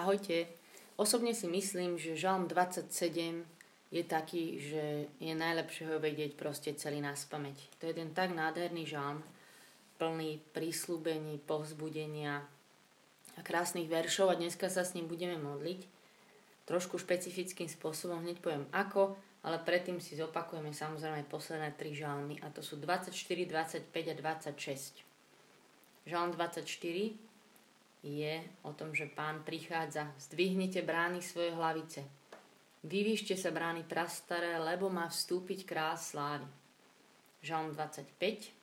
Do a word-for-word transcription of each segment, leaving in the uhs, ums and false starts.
Ahojte. Osobne si myslím, že Žalm dvadsaťsedem je taký, že je najlepšie ho vedieť proste celý naspamäť. To je ten tak nádherný žalm, plný prísľubení, povzbudenia a krásnych veršov a dneska sa s ním budeme modliť. Trošku špecifickým spôsobom, hneď poviem ako, ale predtým si zopakujeme samozrejme posledné tri žalmy a to sú dvadsaťštyri, dvadsaťpäť a dvadsaťšesť. Žalm dvadsaťštyri je o tom, že Pán prichádza. Zdvihnite brány svoje hlavice. Vyvýšte sa brány prastaré, lebo má vstúpiť kráľ slávy. Žalm dvadsaťpäť.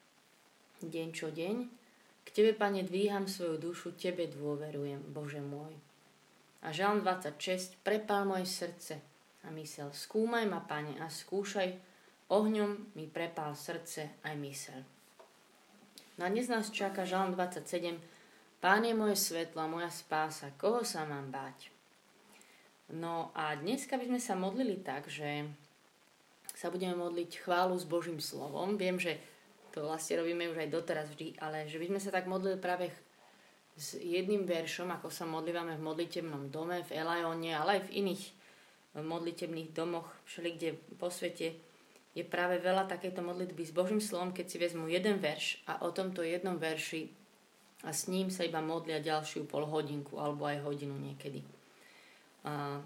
Deň čo deň. K Tebe, Pane, dvíham svoju dušu, Tebe dôverujem, Bože môj. A Žalm dvadsaťšesť. Prepál moje srdce a myseľ. Skúmaj ma, Pane, a skúšaj. Ohňom mi prepál srdce aj myseľ. Na dnes nás čaká Žalm dvadsaťsedem. Pán je moje svetlo, moja spása, koho sa mám báť? No a dneska by sme sa modlili tak, že sa budeme modliť chválu s Božím slovom. Viem, že to vlastne robíme už aj doteraz vždy, ale že by sme sa tak modlili práve s jedným veršom, ako sa modlívame v modlitebnom dome, v Elajone, ale aj v iných modlitebných domoch, všelikde po svete je práve veľa takéto modlitby s Božím slovom, keď si vezmu jeden verš a o tomto jednom verši a s ním sa iba modlia ďalšiu polhodinku alebo aj hodinu niekedy. A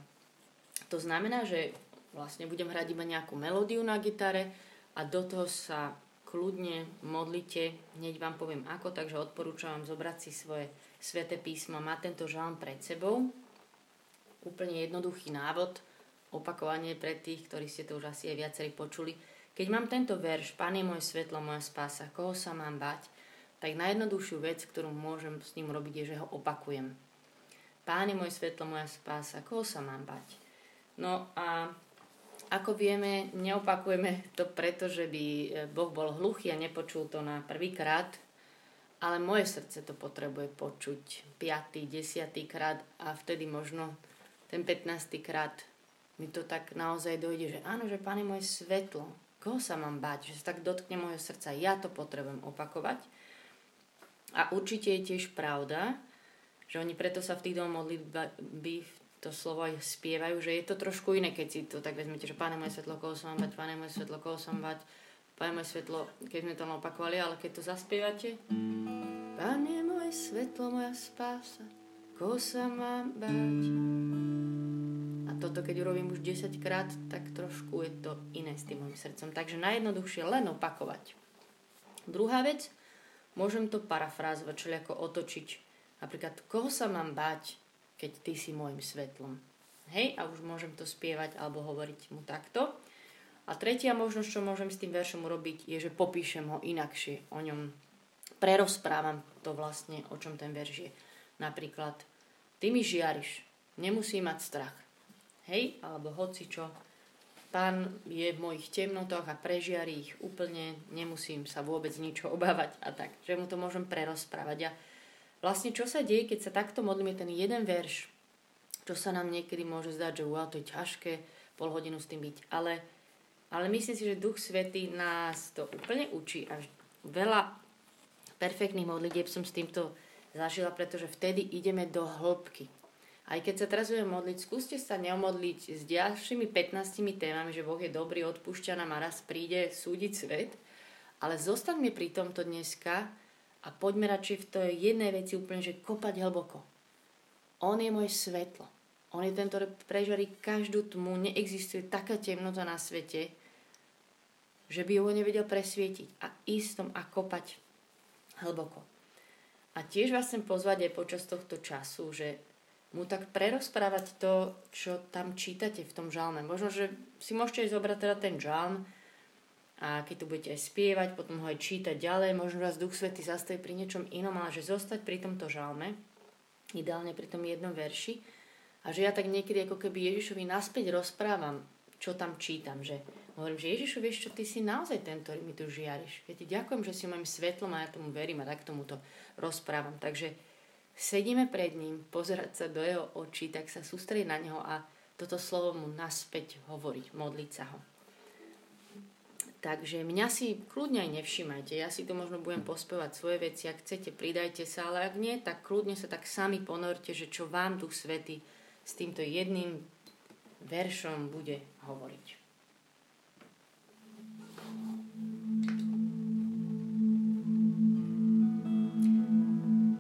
to znamená, že vlastne budem hrať iba nejakú melódiu na gitare a do toho sa kľudne modlite. Hneď vám poviem ako, takže odporúčam vám zobrať si svoje sväté písmo. Má tento žalm pred sebou. Úplne jednoduchý návod, opakovanie pre tých, ktorí ste to už asi aj viacerí počuli. Keď mám tento verš, Pán je moje svetlo, moja spása, koho sa mám báť? Tak najjednoduchšiu vec, ktorú môžem s ním robiť, je, že ho opakujem. Pán je moje svetlo, moja spása, koho sa mám bať? No a ako vieme, neopakujeme to preto, že by Boh bol hluchý a nepočul to na prvýkrát, ale moje srdce to potrebuje počuť piatý, desiatý krát a vtedy možno ten pätnásty krát mi to tak naozaj dojde, že áno, že Pán je moje svetlo, koho sa mám bať? Že sa tak dotkne mojho srdca, ja to potrebujem opakovať. A určite je tiež pravda, že oni preto sa v tých domoch modlitby to slovo aj spievajú, že je to trošku iné, keď si to tak vezmete, že Pane moje svetlo, koho som bať, Pane moje svetlo, koho som bať, Pane moje svetlo, keď sme to opakovali, ale keď to zaspievate, Pane moje svetlo, moja spása, koho sa mám bať. A toto keď urobím už desaťkrát, tak trošku je to iné s tým mojim srdcom. Takže najjednoduchšie len opakovať. Druhá vec, môžem to parafrázovať, čo ako otočiť. Napríklad, koho sa mám báť, keď ty si môjim svetlom. Hej, a už môžem to spievať alebo hovoriť mu takto. A tretia možnosť, čo môžem s tým veršom urobiť, je, že popíšem ho inakšie. O ňom prerozprávam to vlastne, o čom ten verš je. Napríklad, ty mi žiariš, nemusí mať strach. Hej, alebo hocičo. Pán je v mojich temnotách a prežiarí ich úplne, nemusím sa vôbec ničo obávať a tak, že mu to môžem prerozprávať. A vlastne čo sa deje, keď sa takto modlíme ten jeden verš, čo sa nám niekedy môže zdať, že wow, to je ťažké pol hodinu s tým byť, ale, ale myslím si, že Duch Svätý nás to úplne učí a veľa perfektných modlitieb som s týmto zažila, pretože vtedy ideme do hĺbky. Aj keď sa teraz budeme modliť, skúste sa neomodliť s ďalšími pätnástimi témami, že Boh je dobrý, odpúšťa nám a raz príde súdiť svet, ale zostaňme pri tomto dneska a poďme radšej v tej jednej veci úplne, že kopať hlboko. On je moje svetlo. On je ten, ktorý prežarí každú tmu. Neexistuje taká temnota na svete, že by ho nevedel presvietiť a ísť a kopať hlboko. A tiež vás chcem pozvať aj počas tohto času, že mu tak prerozprávať to, čo tam čítate v tom žalme. Možno, že si môžete zobrať teda ten žalm a keď tu budete aj spievať, potom ho aj čítať ďalej, možno vás Duch Svätý zastaví pri niečom inom, ale že zostať pri tomto žalme, ideálne pri tom jednom verši a že ja tak niekedy ako keby Ježišovi naspäť rozprávam, čo tam čítam, že hovorím, že Ježišu, vieš čo, ty si naozaj ten, ktorý mi tu žiariš. Ja ti ďakujem, že si mojím svetlom a ja tomu verím a tak tomu to rozprávam. Takže sedíme pred ním, pozerať sa do jeho očí, tak sa sústrediť na neho a toto slovo mu naspäť hovoriť, modliť sa ho. Takže mňa si kľudne aj nevšímajte. Ja si tu možno budem pospevať svoje veci, ak chcete, pridajte sa, ale ak nie, tak kľudne sa tak sami ponorte, že čo vám Duch Svätý s týmto jedným veršom bude hovoriť.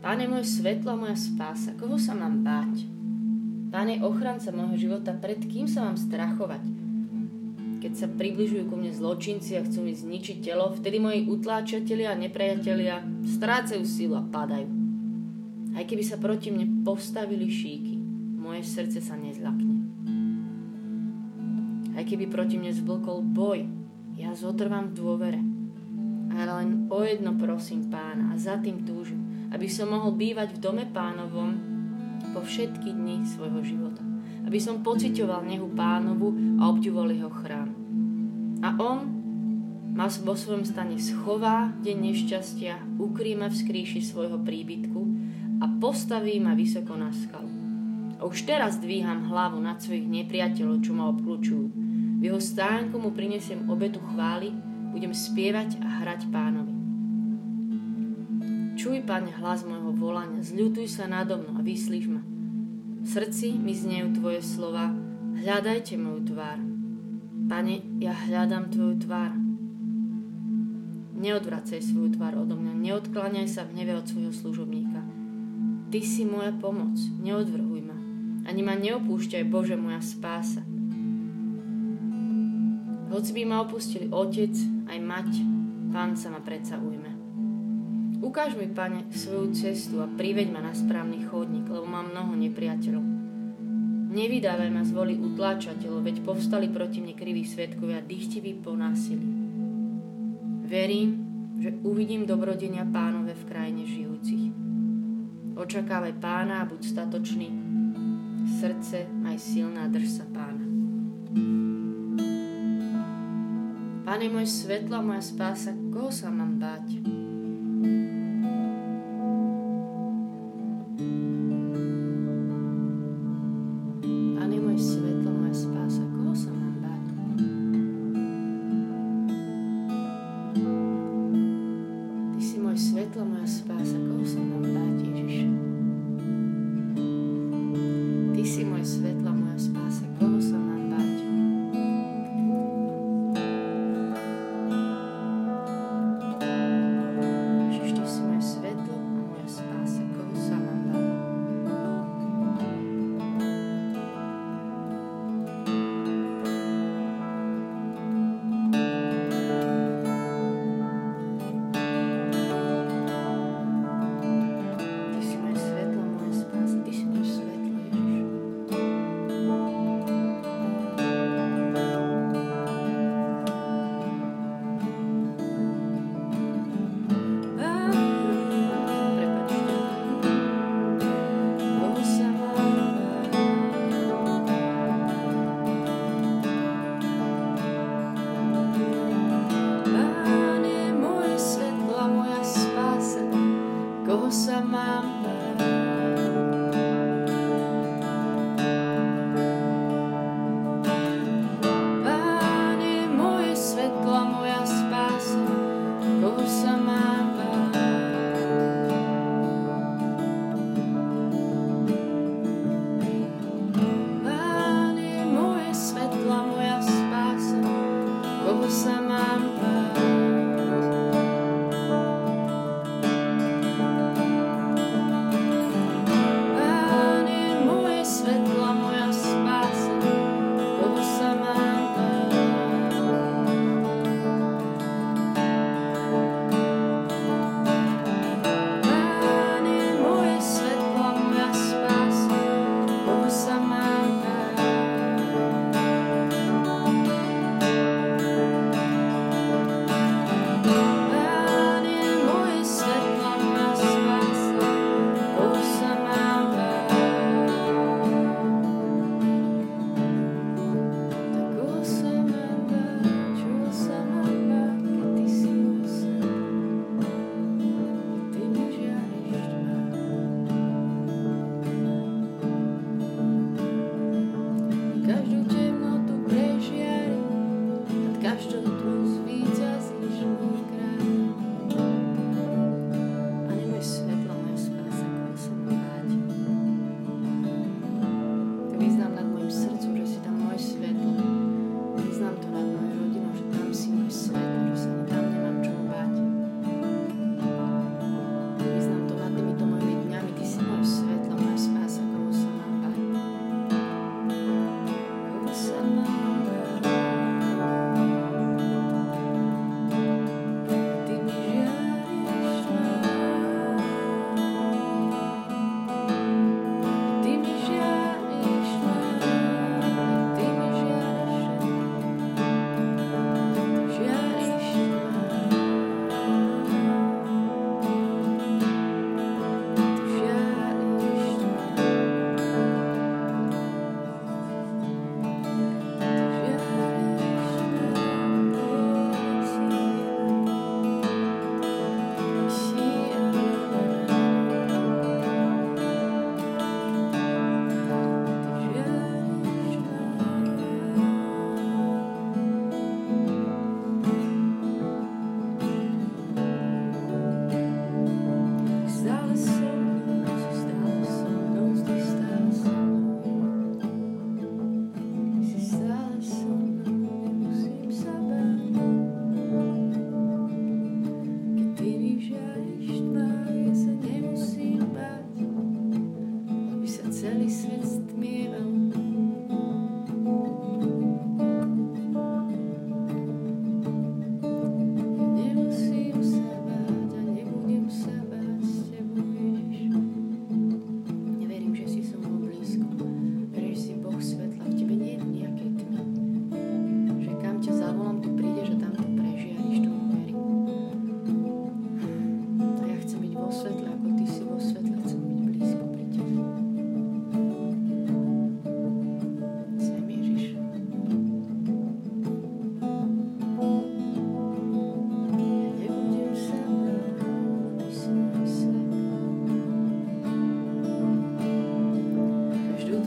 Pane, moje svetlo, moja spása, koho sa mám báť? Pane, ochranca môjho života, pred kým sa mám strachovať? Keď sa približujú ku mne zločinci a chcú mi zničiť telo, vtedy moji utláčatelia a nepriatelia strácajú silu a padajú. Aj keby sa proti mne postavili šíky, moje srdce sa nezlakne. Aj keby proti mne zvlkol boj, ja zotrvám v dôvere. Ale len o jedno prosím Pána a za tým túžim, aby som mohol bývať v dome Pánovom po všetky dni svojho života. Aby som pociťoval nehu Pánovu a obdivoval jeho chrám. A on ma vo svojom stane schová deň nešťastia, ukryje ma v skrýši svojho príbytku a postaví ma vysoko na skalu. A už teraz dvíham hlavu nad svojich nepriateľov, čo ma obkľúčujú. V jeho stánku mu prinesiem obetu chvály, budem spievať a hrať Pánovi. Čuj, Pane, hlas môjho volania, zľutuj sa nado mnou a vyslíš ma. V srdci mi znejú Tvoje slova, hľadajte moju tvár. Pane, ja hľadám Tvoju tvár. Neodvracaj svoju tvár odo mňa, neodkláňaj sa v hneve od svojho služobníka. Ty si moja pomoc, neodvrhuj ma, ani ma neopúšťaj, Bože, moja spása. Hoci by ma opustili otec, aj mať, Pán sa ma predsa ujme. Ukáž mi, Pane, svoju cestu a priveď ma na správny chodník, lebo mám mnoho nepriateľov. Nevydávaj ma z voli utláčateľov, veď povstali proti mne kriví svedkovia, dychtiví po násilí. Verím, že uvidím dobrodenia Pánove v krajine žijúcich. Očakávaj Pána a buď statočný. Srdce maj silná, drž sa Pána. Pane, moje svetlo a moja spása, koho sa mám báť? Thank you. celý svet stmieval. Thank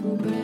you.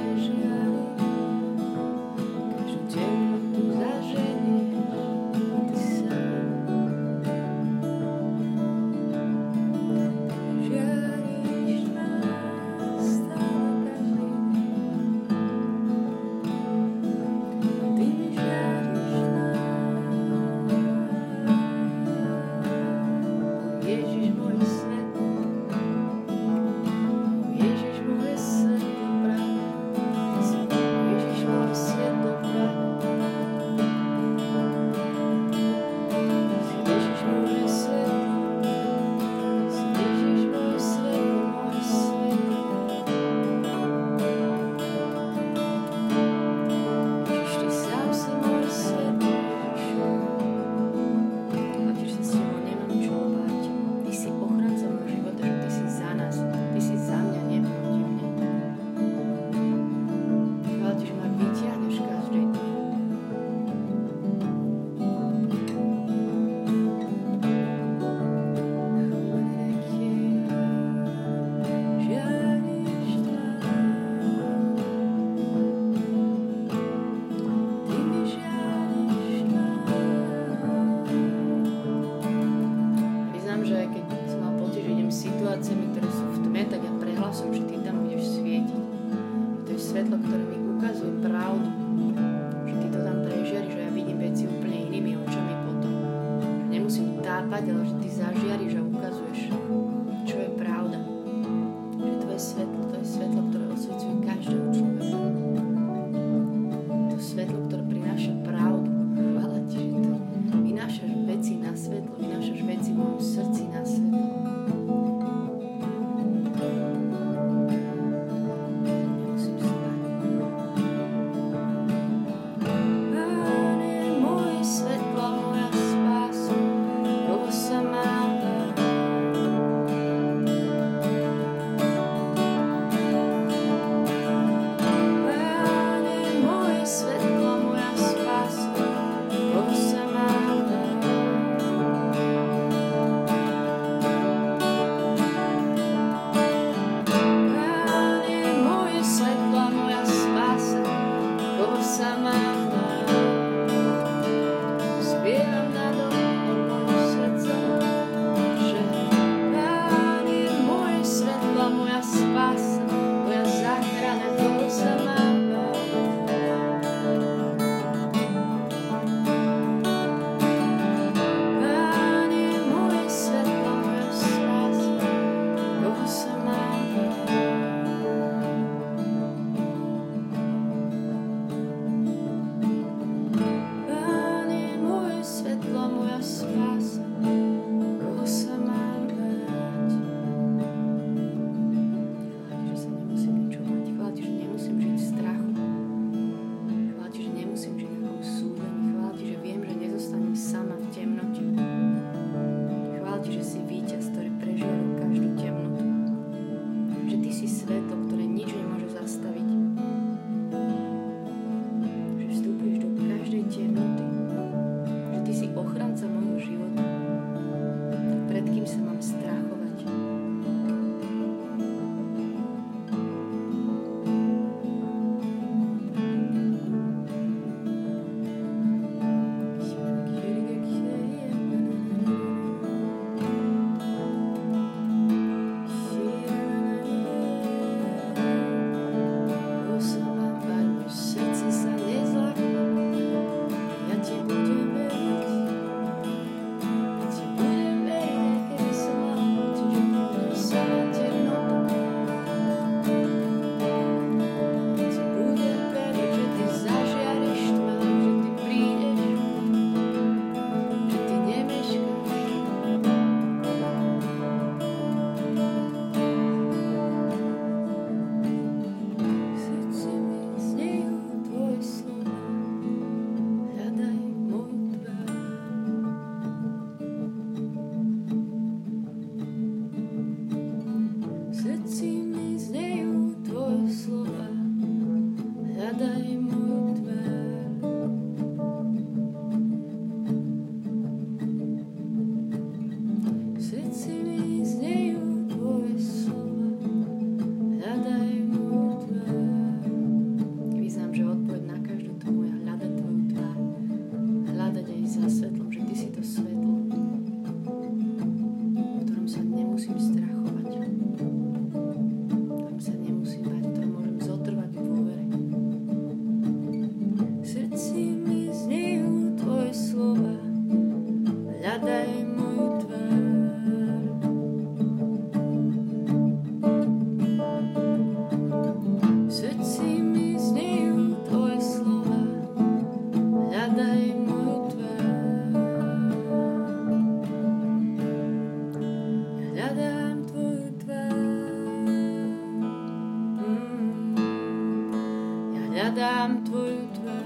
hľadám tvoju tvár.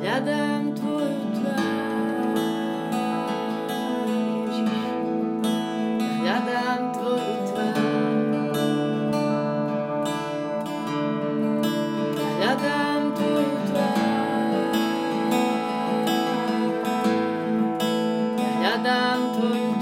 Ja hľadám tvoju tvár. Ja hľadám tvoju tvár. Ja hľadám tvoju tvár. Ja hľadám tvoju tvár.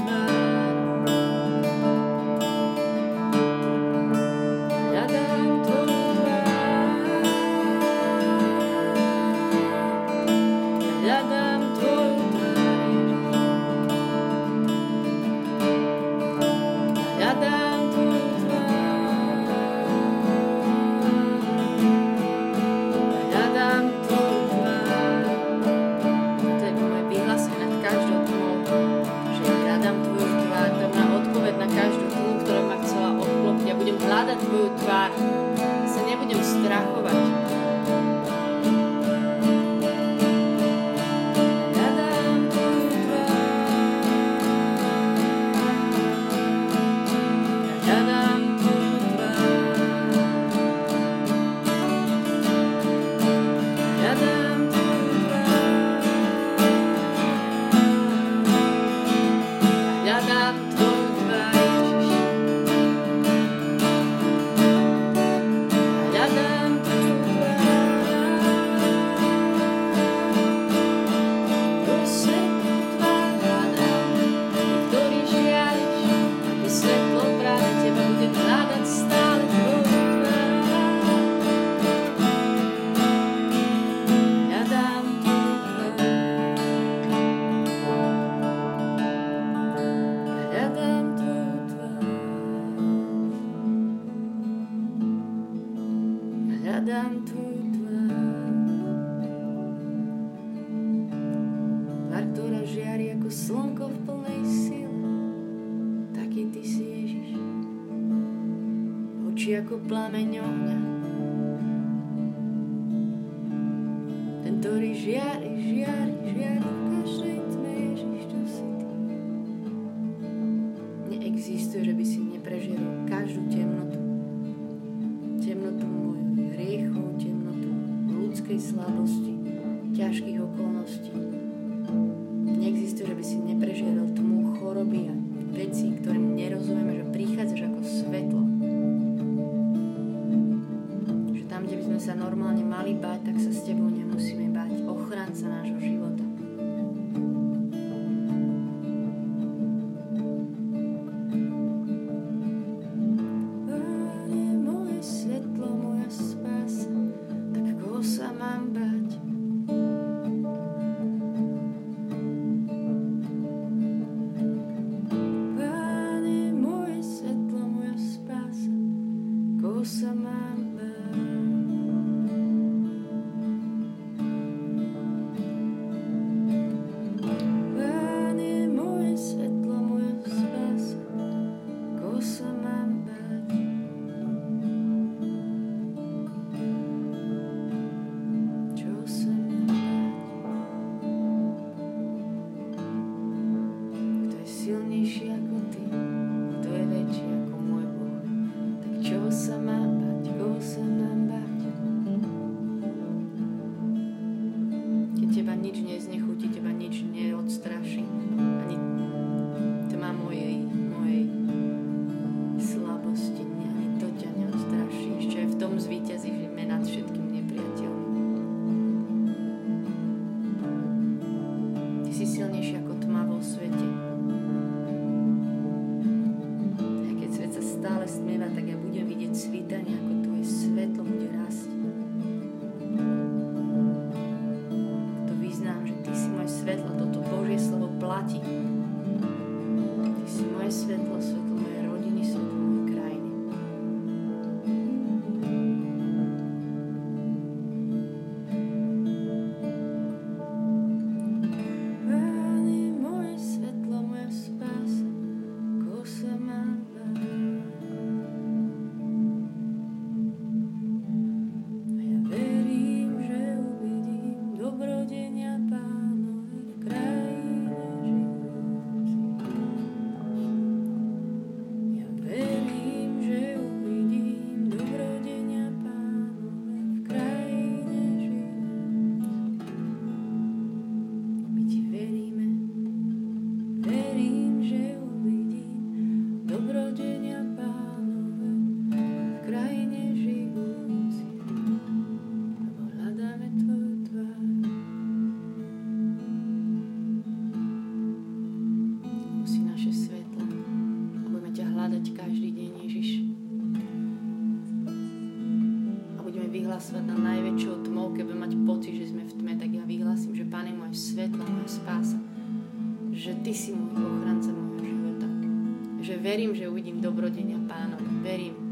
Hľadať tvoju tvár, sa nebudem strachovať. Hľadám tvoju tvár. Hľadám tvoju tvár. Hľadám tvoju tvár. Hľadám tvoju tvár. Hľadám tvoju tvár, tvár, ktorá žiari ako slnko v plnej sile, taký ty si Ježiš. Oči ako plameň ohňa, ten, ktorý žiari, žiari, žiari v každej tme. Ježiš, to si ty. Neexistuje, že by si neprežil každú temnotu, temnotu moju. Hriechom, temnotu, ľudskej slabosti, ťažkých okolností. Neexistuje, že by si neprežieral tmu choroby a veci, ktorým nerozumieme, že prichádzaš ako svetlo. Že tam, kde by sme sa normálne mali báť, tak sa s tebou nemusíme báť. Ochranca nášho života. Silnejší ako ty, kto je väčší ako môj Boh. Tak čoho sa mám bať, koho sa mám bať? Keď teba nič neznechutí, teba nič neodstraší, ani tma mojej, mojej slabosti, ani to ťa neodstraší. Ešte aj v tom zvíťazíš nad všetkým nepriateľom. Ty si silnejší ako tma vo svete. Smieva, tak ja budem vidieť svítanie, ako tvoje svetlo bude rásť. To vyznám, že ty si moje svetlo, toto Božie slovo platí. Ty si moje svetlo, svetlo mojej rodiny, svetlo mojej krajiny. Pane, moje svetlo, moja spása, koho sa mám báť? hľadať každý deň, Ježiš. A budeme vyhlasovať na najväčšou tmou, keď budeme mať pocit, že sme v tme, tak ja vyhlasím, že Pane, moje svetlo, moja spása, že Ty si môj ochranca môjho života. Že verím, že uvidím dobrodenia Pánov. Verím,